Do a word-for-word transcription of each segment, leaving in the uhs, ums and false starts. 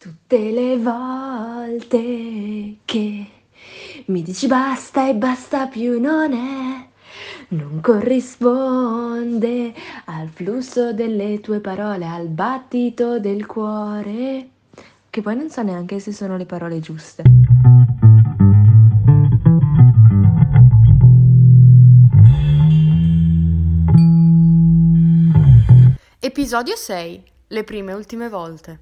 Tutte le volte che mi dici basta e basta più non è, non corrisponde al flusso delle tue parole, al battito del cuore, che poi non so neanche se sono le parole giuste. Episodio sei. Le prime e ultime volte.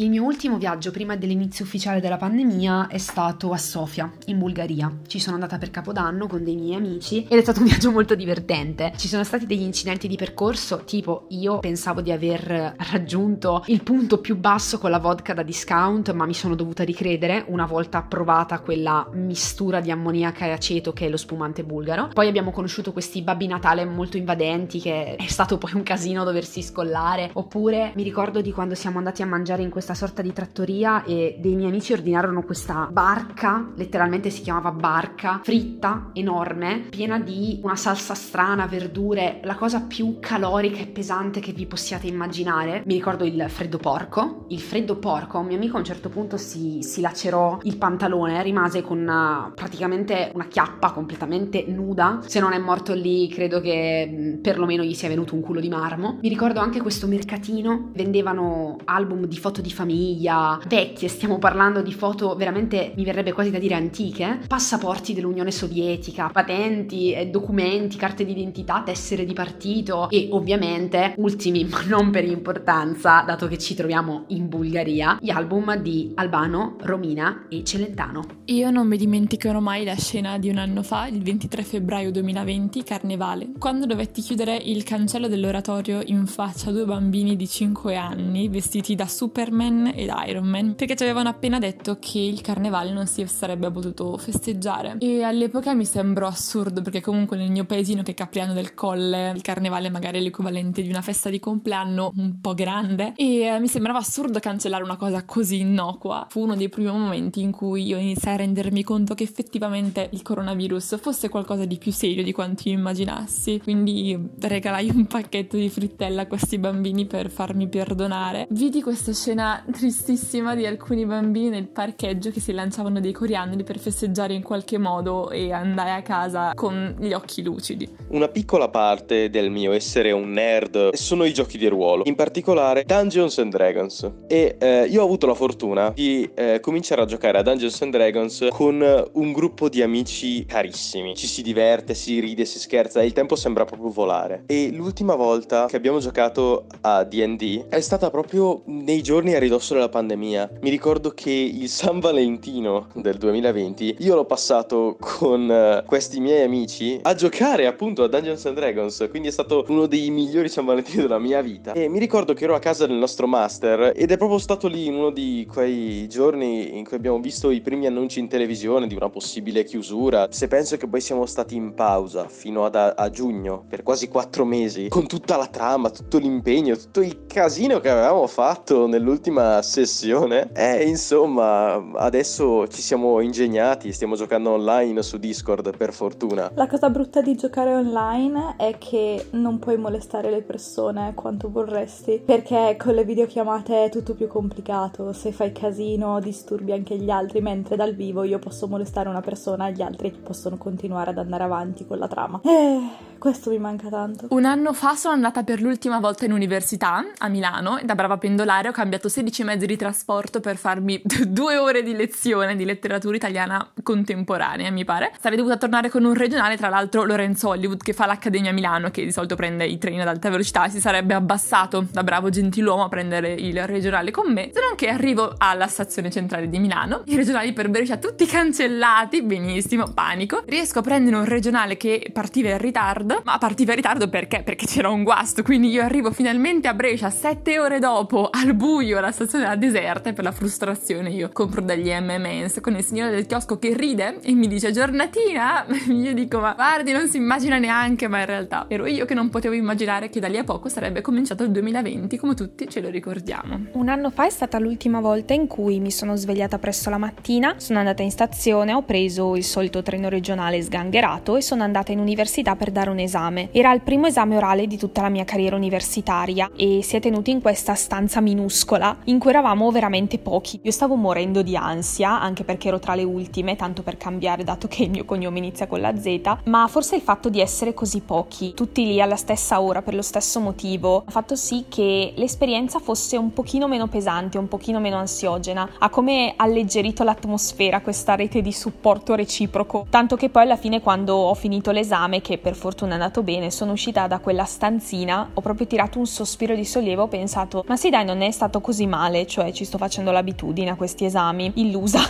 Il mio ultimo viaggio prima dell'inizio ufficiale della pandemia è stato a Sofia, in Bulgaria. Ci sono andata per Capodanno con dei miei amici ed è stato un viaggio molto divertente. Ci sono stati degli incidenti di percorso, tipo io pensavo di aver raggiunto il punto più basso con la vodka da discount, ma mi sono dovuta ricredere una volta provata quella mistura di ammoniaca e aceto che è lo spumante bulgaro. Poi abbiamo conosciuto questi babbi natale molto invadenti, che è stato poi un casino doversi scollare. Oppure mi ricordo di quando siamo andati a mangiare in questa sorta di trattoria e dei miei amici ordinarono questa barca, letteralmente si chiamava barca, fritta, enorme, piena di una salsa strana, verdure, la cosa più calorica e pesante che vi possiate immaginare. Mi ricordo il freddo porco, il freddo porco, un mio amico a un certo punto si, si lacerò il pantalone, rimase con una, praticamente una chiappa completamente nuda, se non è morto lì credo che perlomeno gli sia venuto un culo di marmo. Mi ricordo anche questo mercatino, vendevano album di foto di famiglia, vecchie, stiamo parlando di foto veramente, mi verrebbe quasi da dire antiche, passaporti dell'Unione Sovietica, patenti, documenti, carte d'identità, tessere di partito e ovviamente, ultimi ma non per importanza, dato che ci troviamo in Bulgaria, gli album di Albano, Romina e Celentano. Io non mi dimenticherò mai la scena di un anno fa, il ventitré febbraio duemilaventi, Carnevale, quando dovetti chiudere il cancello dell'oratorio in faccia a due bambini di cinque anni vestiti da Superman ed Iron Man, perché ci avevano appena detto che il carnevale non si sarebbe potuto festeggiare, e all'epoca mi sembrò assurdo perché comunque nel mio paesino, che è Capriano del Colle, il carnevale magari è l'equivalente di una festa di compleanno un po' grande, e mi sembrava assurdo cancellare una cosa così innocua. Fu uno dei primi momenti in cui io iniziai a rendermi conto che effettivamente il coronavirus fosse qualcosa di più serio di quanto io immaginassi, quindi regalai un pacchetto di frittella a questi bambini per farmi perdonare. Vidi questa scena tristissima di alcuni bambini nel parcheggio che si lanciavano dei coriandoli per festeggiare in qualche modo, e andai a casa con gli occhi lucidi. Una piccola parte del mio essere un nerd sono i giochi di ruolo, in particolare Dungeons and Dragons, e eh, io ho avuto la fortuna di eh, cominciare a giocare a Dungeons and Dragons con un gruppo di amici carissimi. Ci si diverte, si ride, si scherza e il tempo sembra proprio volare. E l'ultima volta che abbiamo giocato a D and D è stata proprio nei giorni a ridosso della pandemia. Mi ricordo che il San Valentino del duemilaventi io l'ho passato con questi miei amici a giocare appunto a Dungeons and Dragons, quindi è stato uno dei migliori San Valentino della mia vita. E mi ricordo che ero a casa del nostro master ed è proprio stato lì uno di quei giorni in cui abbiamo visto i primi annunci in televisione di una possibile chiusura. Se penso che poi siamo stati in pausa fino ad a, a giugno per quasi quattro mesi, con tutta la trama, tutto l'impegno, tutto il casino che avevamo fatto nell'ultimo sessione, e eh, insomma adesso ci siamo ingegnati, stiamo giocando online su Discord, per fortuna. La cosa brutta di giocare online è che non puoi molestare le persone quanto vorresti, perché con le videochiamate è tutto più complicato, se fai casino disturbi anche gli altri, mentre dal vivo io posso molestare una persona e gli altri possono continuare ad andare avanti con la trama. Eh, questo mi manca tanto. Un anno fa sono andata per l'ultima volta in università a Milano e da brava pendolare ho cambiato sedici mezzi di trasporto per farmi due ore di lezione di letteratura italiana contemporanea, mi pare. Sarei dovuta tornare con un regionale, tra l'altro Lorenzo Hollywood, che fa l'Accademia a Milano, che di solito prende i treni ad alta velocità, si sarebbe abbassato da bravo gentiluomo a prendere il regionale con me, se non che arrivo alla stazione centrale di Milano, i regionali per Brescia tutti cancellati, benissimo, panico. Riesco a prendere un regionale che partiva in ritardo, ma partiva in ritardo perché? Perché c'era un guasto, quindi io arrivo finalmente a Brescia sette ore dopo, al buio, la stazione era deserta, e per la frustrazione io compro degli M and M's con il signore del chiosco che ride e mi dice giornatina, io dico ma guardi non si immagina neanche, ma in realtà ero io che non potevo immaginare che da lì a poco sarebbe cominciato il duemilaventi, come tutti ce lo ricordiamo. Un anno fa è stata l'ultima volta in cui mi sono svegliata presto la mattina, sono andata in stazione, ho preso il solito treno regionale sgangherato e sono andata in università per dare un esame. Era il primo esame orale di tutta la mia carriera universitaria e si è tenuto in questa stanza minuscola in cui eravamo veramente pochi. Io stavo morendo di ansia, anche perché ero tra le ultime, tanto per cambiare dato che il mio cognome inizia con la Z, ma forse il fatto di essere così pochi, tutti lì alla stessa ora per lo stesso motivo, ha fatto sì che l'esperienza fosse un pochino meno pesante, un pochino meno ansiogena, ha come alleggerito l'atmosfera questa rete di supporto reciproco, tanto che poi alla fine quando ho finito l'esame, che per fortuna è andato bene, sono uscita da quella stanzina, ho proprio tirato un sospiro di sollievo, ho pensato ma sì dai, non è stato così male, cioè ci sto facendo l'abitudine a questi esami, illusa,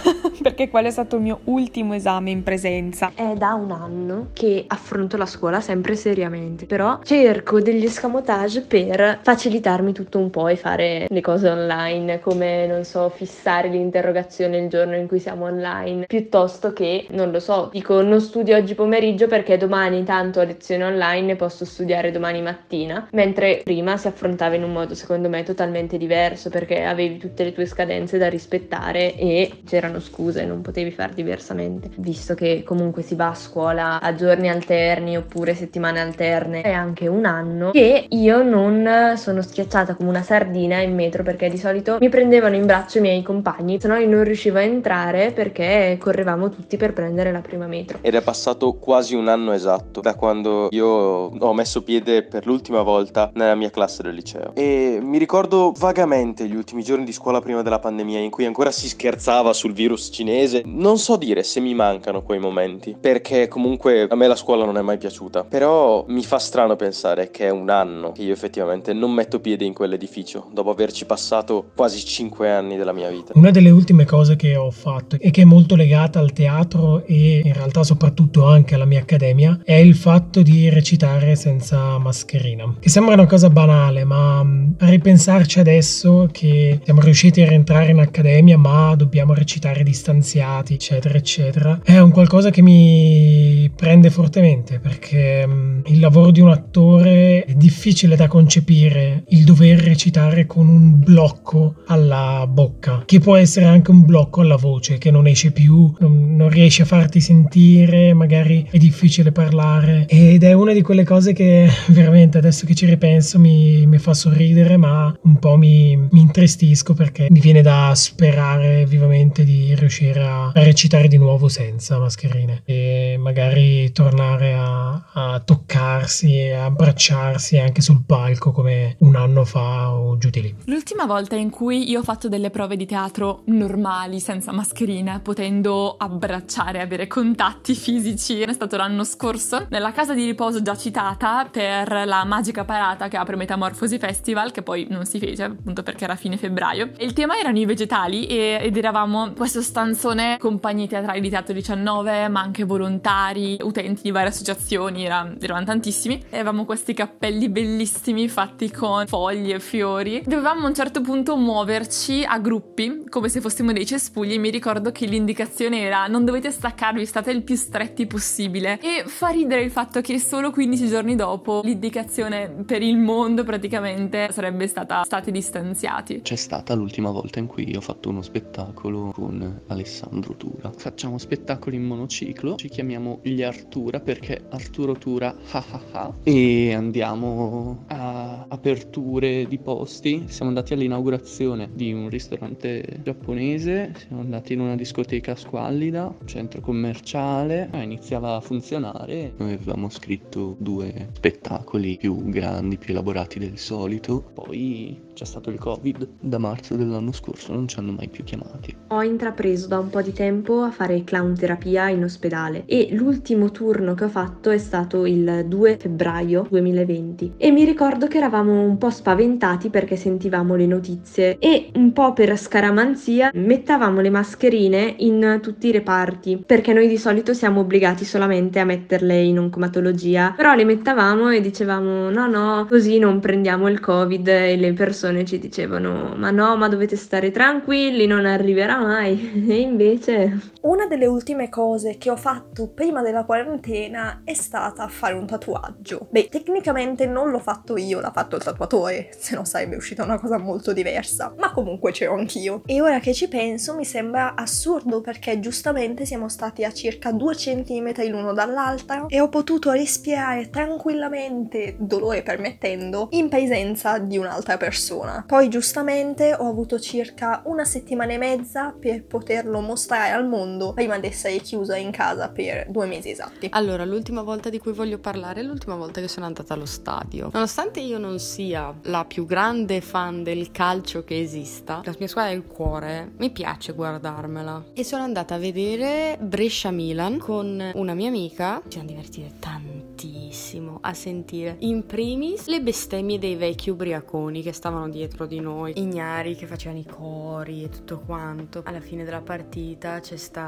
perché quello è stato il mio ultimo esame in presenza. È da un anno che affronto la scuola sempre seriamente, però cerco degli escamotage per facilitarmi tutto un po' e fare le cose online, come non so, fissare l'interrogazione il giorno in cui siamo online, piuttosto che, non lo so, dico non studio oggi pomeriggio perché domani tanto ho lezione online e posso studiare domani mattina, mentre prima si affrontava in un modo secondo me totalmente diverso perché avevi tutte le tue scadenze da rispettare e c'erano scuse, non potevi far diversamente, visto che comunque si va a scuola a giorni alterni oppure settimane alterne. È anche un anno che io non sono schiacciata come una sardina in metro perché di solito mi prendevano in braccio i miei compagni, se no io non riuscivo a entrare perché correvamo tutti per prendere la prima metro. Ed è passato quasi un anno esatto da quando io ho messo piede per l'ultima volta nella mia classe del liceo e mi ricordo vagamente gli ultimi giorni di scuola prima della pandemia in cui ancora si scherzava sul virus cinese. Non so dire se mi mancano quei momenti perché comunque a me la scuola non è mai piaciuta, però mi fa strano pensare che è un anno che io effettivamente non metto piede in quell'edificio dopo averci passato quasi cinque anni della mia vita. Una delle ultime cose che ho fatto e che è molto legata al teatro e in realtà soprattutto anche alla mia accademia è il fatto di recitare senza mascherina, che sembra una cosa banale, ma a ripensarci adesso che siamo riusciti a rientrare in accademia ma dobbiamo recitare distanziati eccetera eccetera è un qualcosa che mi prende fortemente perché il lavoro di un attore è difficile da concepire, il dover recitare con un blocco alla bocca che può essere anche un blocco alla voce che non esce più, non, non riesci a farti sentire, magari è difficile parlare ed è una di quelle cose che veramente adesso che ci ripenso mi, mi fa sorridere ma un po' mi, mi intristisco perché mi viene da sperare vivamente di riuscire a recitare di nuovo senza mascherine e magari tornare a, a toccarsi e abbracciarsi anche sul palco come un anno fa o giù di lì. L'ultima volta in cui io ho fatto delle prove di teatro normali senza mascherina potendo abbracciare, avere contatti fisici è stato l'anno scorso nella casa di riposo già citata per la magica parata che apre Metamorfosi Festival, che poi non si fece appunto perché era fine febbraio, e il tema erano i vegetali e, ed eravamo questo stanzone compagnie teatrali di Teatro diciannove ma anche volontari, utenti di varie associazioni, era, erano tantissimi, e avevamo questi cappelli bellissimi fatti con foglie e fiori, dovevamo a un certo punto muoverci a gruppi come se fossimo dei cespugli e mi ricordo che l'indicazione era non dovete staccarvi, state il più stretti possibile e fa ridere il fatto che solo quindici giorni dopo l'indicazione per il mondo praticamente sarebbe stata stati distanziati. C'è stata l'ultima volta in cui ho fatto uno spettacolo con Alessandro Tura, facciamo spettacoli in monociclo, ci chiamiamo gli Artura perché Arturo Tura ha ha ha e andiamo a aperture di posti, siamo andati all'inaugurazione di un ristorante giapponese, siamo andati in una discoteca squallida, un centro commerciale, iniziava a funzionare, noi avevamo scritto due spettacoli più grandi, più elaborati del solito. Poi c'è stato il Covid, da marzo dell'anno scorso non ci hanno mai più chiamati. Ho intrapreso da un po' di tempo a fare clown terapia in ospedale e l'ultimo turno che ho fatto è stato il due febbraio duemilaventi e mi ricordo che eravamo un po' spaventati perché sentivamo le notizie e un po' per scaramanzia mettavamo le mascherine in tutti i reparti perché noi di solito siamo obbligati solamente a metterle in oncomatologia, però le mettavamo e dicevamo no no così non prendiamo il Covid e le persone ci dicevano ma no ma dovete stare tranquilli non arriverà mai E invece... Una delle ultime cose che ho fatto prima della quarantena è stata fare un tatuaggio. Beh, tecnicamente non l'ho fatto io, l'ha fatto il tatuatore, se no sarebbe uscita una cosa molto diversa. Ma comunque c'ero anch'io. E ora che ci penso mi sembra assurdo, perché giustamente siamo stati a circa due centimetri l'uno dall'altro e ho potuto respirare tranquillamente, dolore permettendo, in presenza di un'altra persona. Poi giustamente ho avuto circa una settimana e mezza per poterlo mostrare al mondo prima di essere chiusa in casa per due mesi esatti. Allora, l'ultima volta di cui voglio parlare è l'ultima volta che sono andata allo stadio. Nonostante io non sia la più grande fan del calcio che esista, la mia squadra è il cuore, mi piace guardarmela. E sono andata a vedere Brescia-Milan con una mia amica. Ci siamo divertite tantissimo a sentire in primis le bestemmie dei vecchi ubriaconi che stavano dietro di noi, ignari, che facevano i cori e tutto quanto. Alla fine della partita c'è stato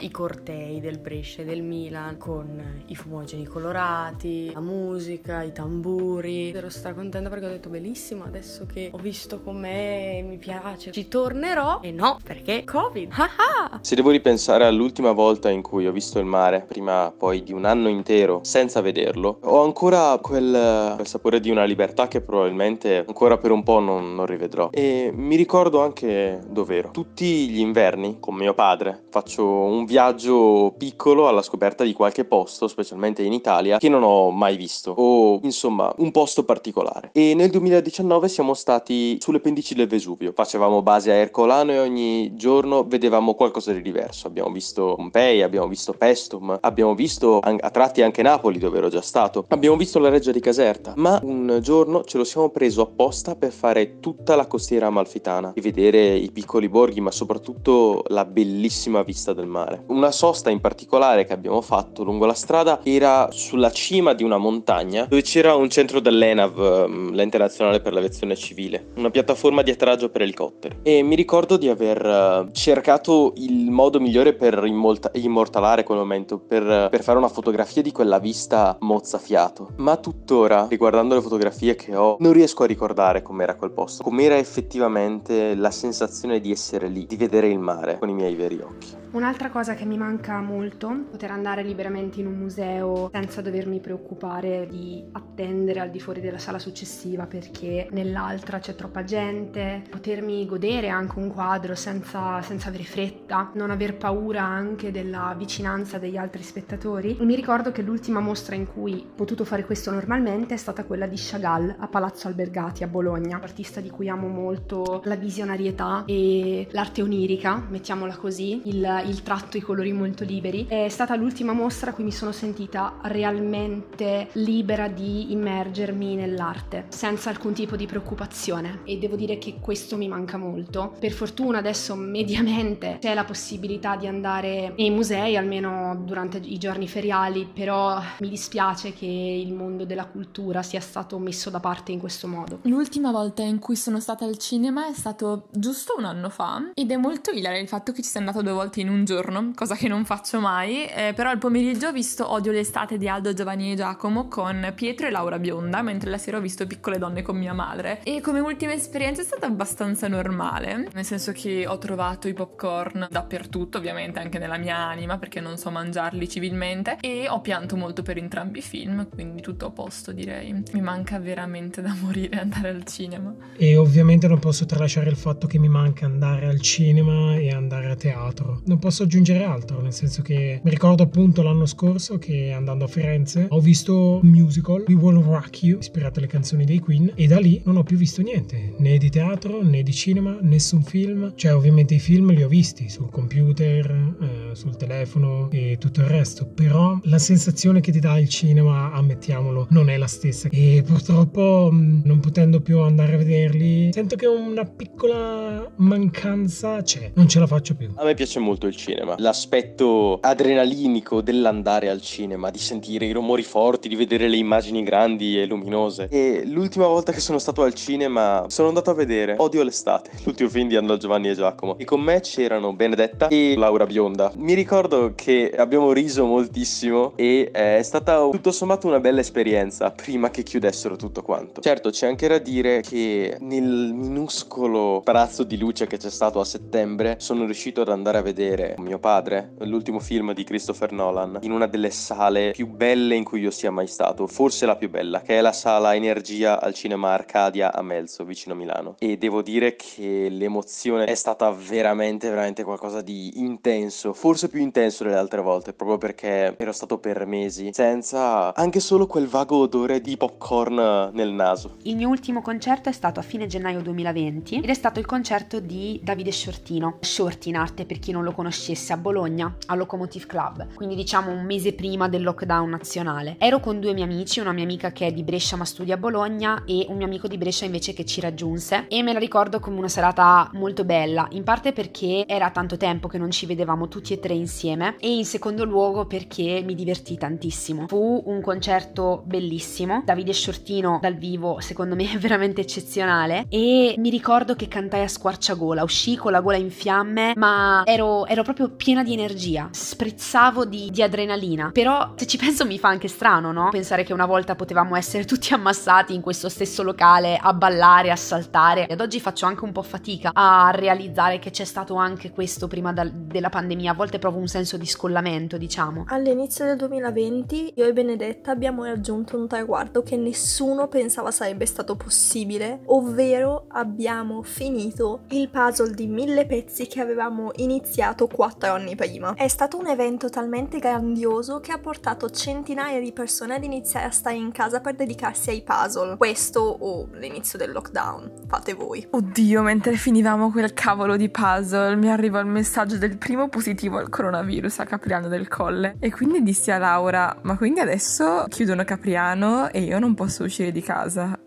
i cortei del Brescia e del Milan con i fumogeni colorati, la musica, i tamburi. Ero stracontenta perché ho detto bellissimo, adesso che ho visto com'è mi piace, ci tornerò. E no, perché Covid. Se devo ripensare all'ultima volta in cui ho visto il mare, prima poi di un anno intero senza vederlo, ho ancora quel, quel sapore di una libertà che probabilmente ancora per un po' non, non rivedrò. E mi ricordo anche dov'ero. Tutti gli inverni con mio padre faccio un viaggio piccolo alla scoperta di qualche posto, specialmente in Italia, che non ho mai visto, o insomma un posto particolare. E nel duemiladiciannove siamo stati sulle pendici del Vesuvio, facevamo base a Ercolano e ogni giorno vedevamo qualcosa di diverso. Abbiamo visto Pompei, abbiamo visto Pestum, abbiamo visto a tratti anche Napoli, dove ero già stato, abbiamo visto la reggia di Caserta, ma un giorno ce lo siamo preso apposta per fare tutta la costiera amalfitana e vedere i piccoli borghi, ma soprattutto la bellissima vista del mare. Una sosta in particolare che abbiamo fatto lungo la strada era sulla cima di una montagna dove c'era un centro dell'ENAV, l'Ente Nazionale per l'Aviazione Civile, una piattaforma di atterraggio per elicotteri, e mi ricordo di aver cercato il modo migliore per immolta- immortalare quel momento, per, per fare una fotografia di quella vista mozzafiato. Ma tuttora, riguardando le fotografie che ho, non riesco a ricordare com'era quel posto, com'era effettivamente la sensazione di essere lì, di vedere il mare con i miei veri occhi. Un'altra cosa che mi manca molto, poter andare liberamente in un museo senza dovermi preoccupare di attendere al di fuori della sala successiva perché nell'altra c'è troppa gente, potermi godere anche un quadro senza, senza avere fretta, non aver paura anche della vicinanza degli altri spettatori. Mi ricordo che l'ultima mostra in cui ho potuto fare questo normalmente è stata quella di Chagall a Palazzo Albergati a Bologna, un artista di cui amo molto la visionarietà e l'arte onirica, mettiamola così, il il tratto, i colori molto liberi. È stata l'ultima mostra a cui mi sono sentita realmente libera di immergermi nell'arte senza alcun tipo di preoccupazione, e devo dire che questo mi manca molto. Per fortuna adesso mediamente c'è la possibilità di andare nei musei almeno durante i giorni feriali, però mi dispiace che il mondo della cultura sia stato messo da parte in questo modo. L'ultima volta in cui sono stata al cinema è stato giusto un anno fa, ed è molto ilare il fatto che ci sia andato due volte in un giorno, cosa che non faccio mai, eh, però al pomeriggio ho visto Odio l'estate di Aldo, Giovanni e Giacomo con Pietro e Laura Bionda, mentre la sera ho visto Piccole Donne con mia madre, e come ultima esperienza è stata abbastanza normale, nel senso che ho trovato i popcorn dappertutto, ovviamente anche nella mia anima perché non so mangiarli civilmente, e ho pianto molto per entrambi i film, quindi tutto a posto, direi. Mi manca veramente da morire andare al cinema. E ovviamente non posso tralasciare il fatto che mi manca andare al cinema e andare a teatro. Non posso aggiungere altro, nel senso che mi ricordo appunto l'anno scorso che andando a Firenze ho visto un musical, We Will Rock You, ispirato alle canzoni dei Queen, e da lì non ho più visto niente, né di teatro né di cinema, nessun film. Cioè ovviamente i film li ho visti sul computer, eh, sul telefono e tutto il resto, però la sensazione che ti dà il cinema, ammettiamolo, non è la stessa, e purtroppo non potendo più andare a vederli sento che una piccola mancanza c'è, non ce la faccio più. A me piace molto il cinema, l'aspetto adrenalinico dell'andare al cinema, di sentire i rumori forti, di vedere le immagini grandi e luminose. E l'ultima volta che sono stato al cinema sono andato a vedere Odio l'estate, l'ultimo film di Aldo, Giovanni e Giacomo, e con me c'erano Benedetta e Laura Bionda. Mi ricordo che abbiamo riso moltissimo e è stata stata tutto sommato una bella esperienza prima che chiudessero tutto quanto. Certo, c'è anche da dire che nel minuscolo palazzo di luce che c'è stato a settembre sono riuscito ad andare a vedere Mio padre, l'ultimo film di Christopher Nolan, in una delle sale più belle in cui io sia mai stato, forse la più bella, che è la Sala Energia al cinema Arcadia a Melzo, vicino a Milano. E devo dire che l'emozione è stata veramente veramente qualcosa di intenso, forse più intenso delle altre volte, proprio perché ero stato per mesi senza anche solo quel vago odore di popcorn nel naso. Il mio ultimo concerto è stato a fine gennaio duemilaventi ed è stato il concerto di Davide Sciortino, Short in arte per chi non lo conoscesse, a Bologna al Locomotive Club, quindi diciamo un mese prima del lockdown nazionale. Ero con due miei amici, una mia amica che è di Brescia ma studia a Bologna e un mio amico di Brescia invece che ci raggiunse, e me la ricordo come una serata molto bella, in parte perché era tanto tempo che non ci vedevamo tutti e tre insieme e in secondo luogo perché mi divertì tantissimo. Fu un concerto bellissimo, Davide Sciortino dal vivo secondo me è veramente eccezionale, e mi ricordo che cantai a squarciagola, uscii con la gola in fiamme ma ero, ero proprio piena di energia, sprizzavo di, di adrenalina. Però se ci penso mi fa anche strano, no? Pensare che una volta potevamo essere tutti ammassati in questo stesso locale a ballare, a saltare. Ad oggi faccio anche un po' fatica a realizzare che c'è stato anche questo prima da, della pandemia, a volte provo un senso di scollamento, diciamo. All'inizio del duemilaventi io e Benedetta abbiamo raggiunto un traguardo che nessuno pensava sarebbe stato possibile, ovvero abbiamo finito il puzzle di mille pezzi che avevamo iniziato quattro anni prima. È stato un evento talmente grandioso che ha portato centinaia di persone ad iniziare a stare in casa per dedicarsi ai puzzle. Questo o oh, l'inizio del lockdown, fate voi. Oddio, mentre finivamo quel cavolo di puzzle mi arriva il messaggio del primo positivo al coronavirus a Capriano del Colle, e quindi dissi a Laura: ma quindi adesso chiudono Capriano e io non posso uscire di casa?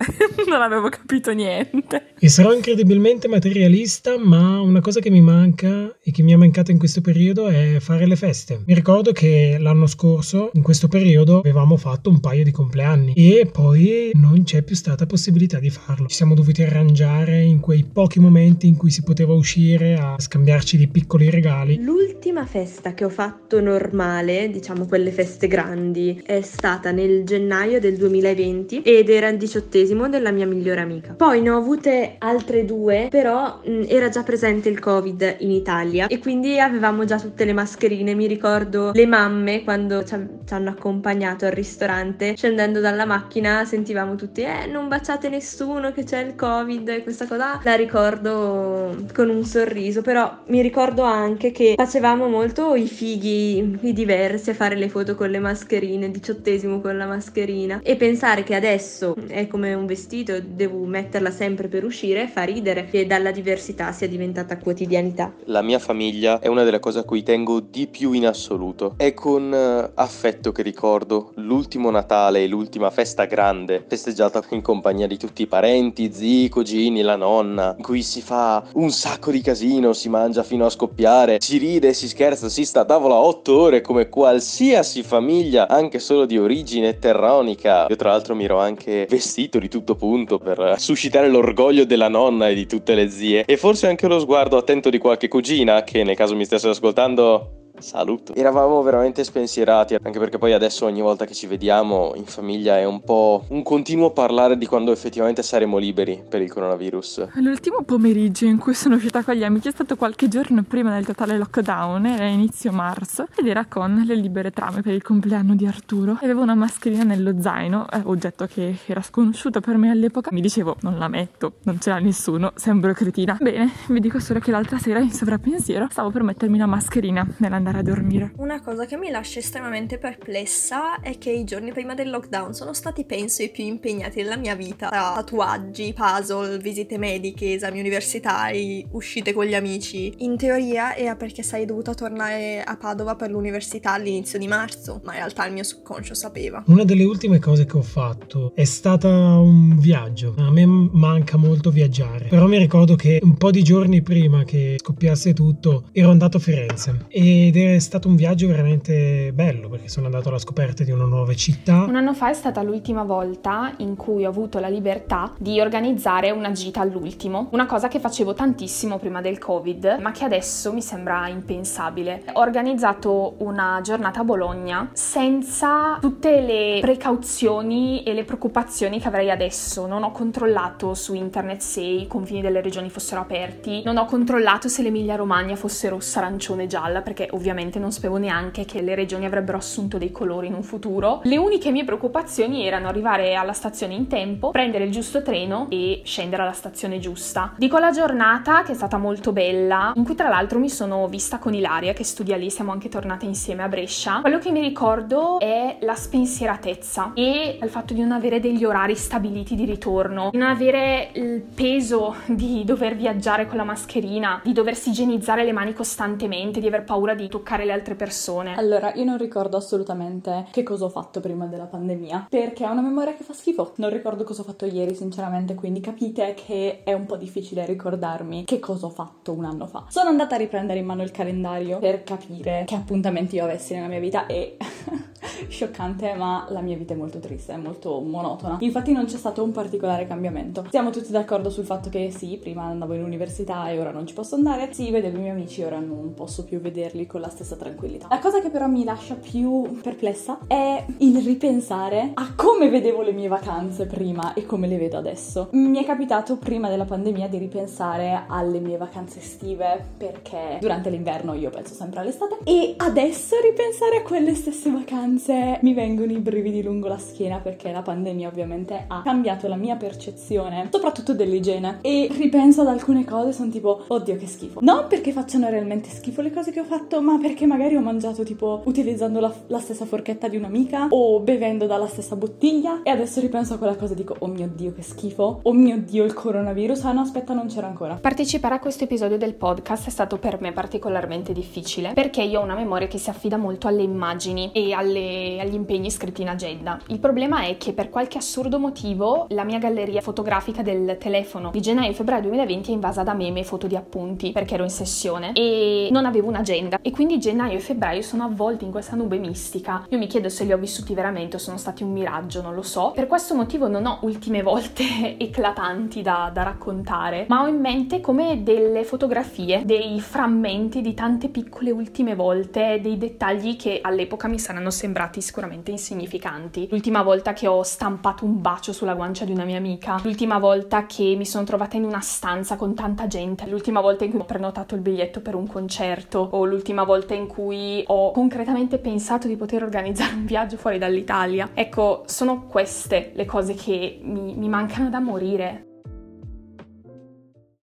Non avevo capito niente. E sarò incredibilmente materialista, ma una cosa che mi manca e che mi è mancata in questo periodo è fare le feste. Mi ricordo che l'anno scorso in questo periodo avevamo fatto un paio di compleanni e poi non c'è più stata possibilità di farlo. Ci siamo dovuti arrangiare in quei pochi momenti in cui si poteva uscire a scambiarci di piccoli regali. L'ultima festa che ho fatto normale, diciamo quelle feste grandi, è stata nel gennaio del duemilaventi ed era il diciottesimo della mia migliore amica. Poi ne ho avute altre due, però mh, era già presente il Covid in Italia e quindi avevamo già tutte le mascherine. Mi ricordo le mamme quando ci, ci hanno accompagnato al ristorante, scendendo dalla macchina sentivamo tutti eh non baciate nessuno che c'è il Covid, e questa cosa la ricordo con un sorriso. Però mi ricordo anche che facevamo molto i fighi, i diversi, a fare le foto con le mascherine, diciottesimo con la mascherina, e pensare che adesso è come un vestito, devo metterla sempre per uscire, fa ridere che dalla diversità sia diventata quotidianità. La mia famiglia è una delle cose a cui tengo di più in assoluto. È con affetto che ricordo l'ultimo Natale e l'ultima festa grande festeggiata in compagnia di tutti i parenti, zii, cugini, la nonna, in cui si fa un sacco di casino, si mangia fino a scoppiare, si ride, si scherza, si sta a tavola otto ore come qualsiasi famiglia, anche solo di origine terronica. Io tra l'altro mi ero anche vestito di tutto punto per suscitare l'orgoglio della nonna e di tutte le zie, e forse anche lo sguardo attento di qualche cugina che, nel caso mi stesse ascoltando, saluto. Eravamo veramente spensierati, anche perché poi adesso ogni volta che ci vediamo in famiglia è un po' un continuo parlare di quando effettivamente saremo liberi per il coronavirus. L'ultimo pomeriggio in cui sono uscita con gli amici è stato qualche giorno prima del totale lockdown, era inizio marzo, ed era con le libere trame per il compleanno di Arturo. Avevo una mascherina nello zaino, eh, oggetto che era sconosciuto per me all'epoca. Mi dicevo: non la metto, non ce l'ha nessuno, sembro cretina. Bene, vi dico solo che l'altra sera in sovrappensiero stavo per mettermi la mascherina nella andare a dormire. Una cosa che mi lascia estremamente perplessa è che i giorni prima del lockdown sono stati, penso, i più impegnati della mia vita, tra tatuaggi, puzzle, visite mediche, esami universitari, uscite con gli amici. In teoria era perché sarei dovuta tornare a Padova per l'università all'inizio di marzo, ma in realtà il mio subconscio sapeva. Una delle ultime cose che ho fatto è stata un viaggio. A me manca molto viaggiare, però mi ricordo che un po' di giorni prima che scoppiasse tutto ero andato a Firenze e ed è stato un viaggio veramente bello, perché sono andato alla scoperta di una nuova città. Un anno fa è stata l'ultima volta in cui ho avuto la libertà di organizzare una gita all'ultimo, una cosa che facevo tantissimo prima del Covid, ma che adesso mi sembra impensabile. Ho organizzato una giornata a Bologna senza tutte le precauzioni e le preoccupazioni che avrei adesso. Non ho controllato su internet se i confini delle regioni fossero aperti, non ho controllato se l'Emilia Romagna fosse rossa, arancione, gialla, perché ovviamente non sapevo neanche che le regioni avrebbero assunto dei colori in un futuro. Le uniche mie preoccupazioni erano arrivare alla stazione in tempo, prendere il giusto treno e scendere alla stazione giusta. Dico la giornata, che è stata molto bella, in cui tra l'altro mi sono vista con Ilaria che studia lì, siamo anche tornate insieme a Brescia. Quello che mi ricordo è la spensieratezza e il fatto di non avere degli orari stabiliti di ritorno, di non avere il peso di dover viaggiare con la mascherina, di doversi igienizzare le mani costantemente, di aver paura di toccare le altre persone. Allora, io non ricordo assolutamente che cosa ho fatto prima della pandemia, perché è una memoria che fa schifo. Non ricordo cosa ho fatto ieri, sinceramente, quindi capite che è un po' difficile ricordarmi che cosa ho fatto un anno fa. Sono andata a riprendere in mano il calendario per capire che appuntamenti io avessi nella mia vita e... scioccante, ma la mia vita è molto triste, è molto monotona. Infatti non c'è stato un particolare cambiamento. Siamo tutti d'accordo sul fatto che sì, prima andavo in università e ora non ci posso andare. Sì, vedevo i miei amici, ora non posso più vederli con la stessa tranquillità. La cosa che però mi lascia più perplessa è il ripensare a come vedevo le mie vacanze prima e come le vedo adesso. Mi è capitato prima della pandemia di ripensare alle mie vacanze estive, perché durante l'inverno io penso sempre all'estate, e adesso ripensare a quelle stesse vacanze mi vengono i brividi lungo la schiena, perché la pandemia ovviamente ha cambiato la mia percezione soprattutto dell'igiene, e ripenso ad alcune cose, sono tipo oddio che schifo, non perché facciano realmente schifo le cose che ho fatto, ma perché magari ho mangiato tipo utilizzando la, la stessa forchetta di un'amica o bevendo dalla stessa bottiglia, e adesso ripenso a quella cosa e dico oh mio dio che schifo, oh mio dio il coronavirus, ah no aspetta non c'era ancora. Partecipare a questo episodio del podcast è stato per me particolarmente difficile, perché io ho una memoria che si affida molto alle immagini e alle agli impegni scritti in agenda. Il problema è che per qualche assurdo motivo la mia galleria fotografica del telefono di gennaio-febbraio duemilaventi è invasa da meme e foto di appunti, perché ero in sessione e non avevo un'agenda, e quindi gennaio e febbraio sono avvolti in questa nube mistica. Io mi chiedo se li ho vissuti veramente o sono stati un miraggio, non lo so. Per questo motivo non ho ultime volte eclatanti da, da raccontare, ma ho in mente come delle fotografie, dei frammenti di tante piccole ultime volte, dei dettagli che all'epoca mi saranno sembrati sembrati sicuramente insignificanti. L'ultima volta che ho stampato un bacio sulla guancia di una mia amica, l'ultima volta che mi sono trovata in una stanza con tanta gente, l'ultima volta in cui ho prenotato il biglietto per un concerto, o l'ultima volta in cui ho concretamente pensato di poter organizzare un viaggio fuori dall'Italia. Ecco, sono queste le cose che mi, mi mancano da morire.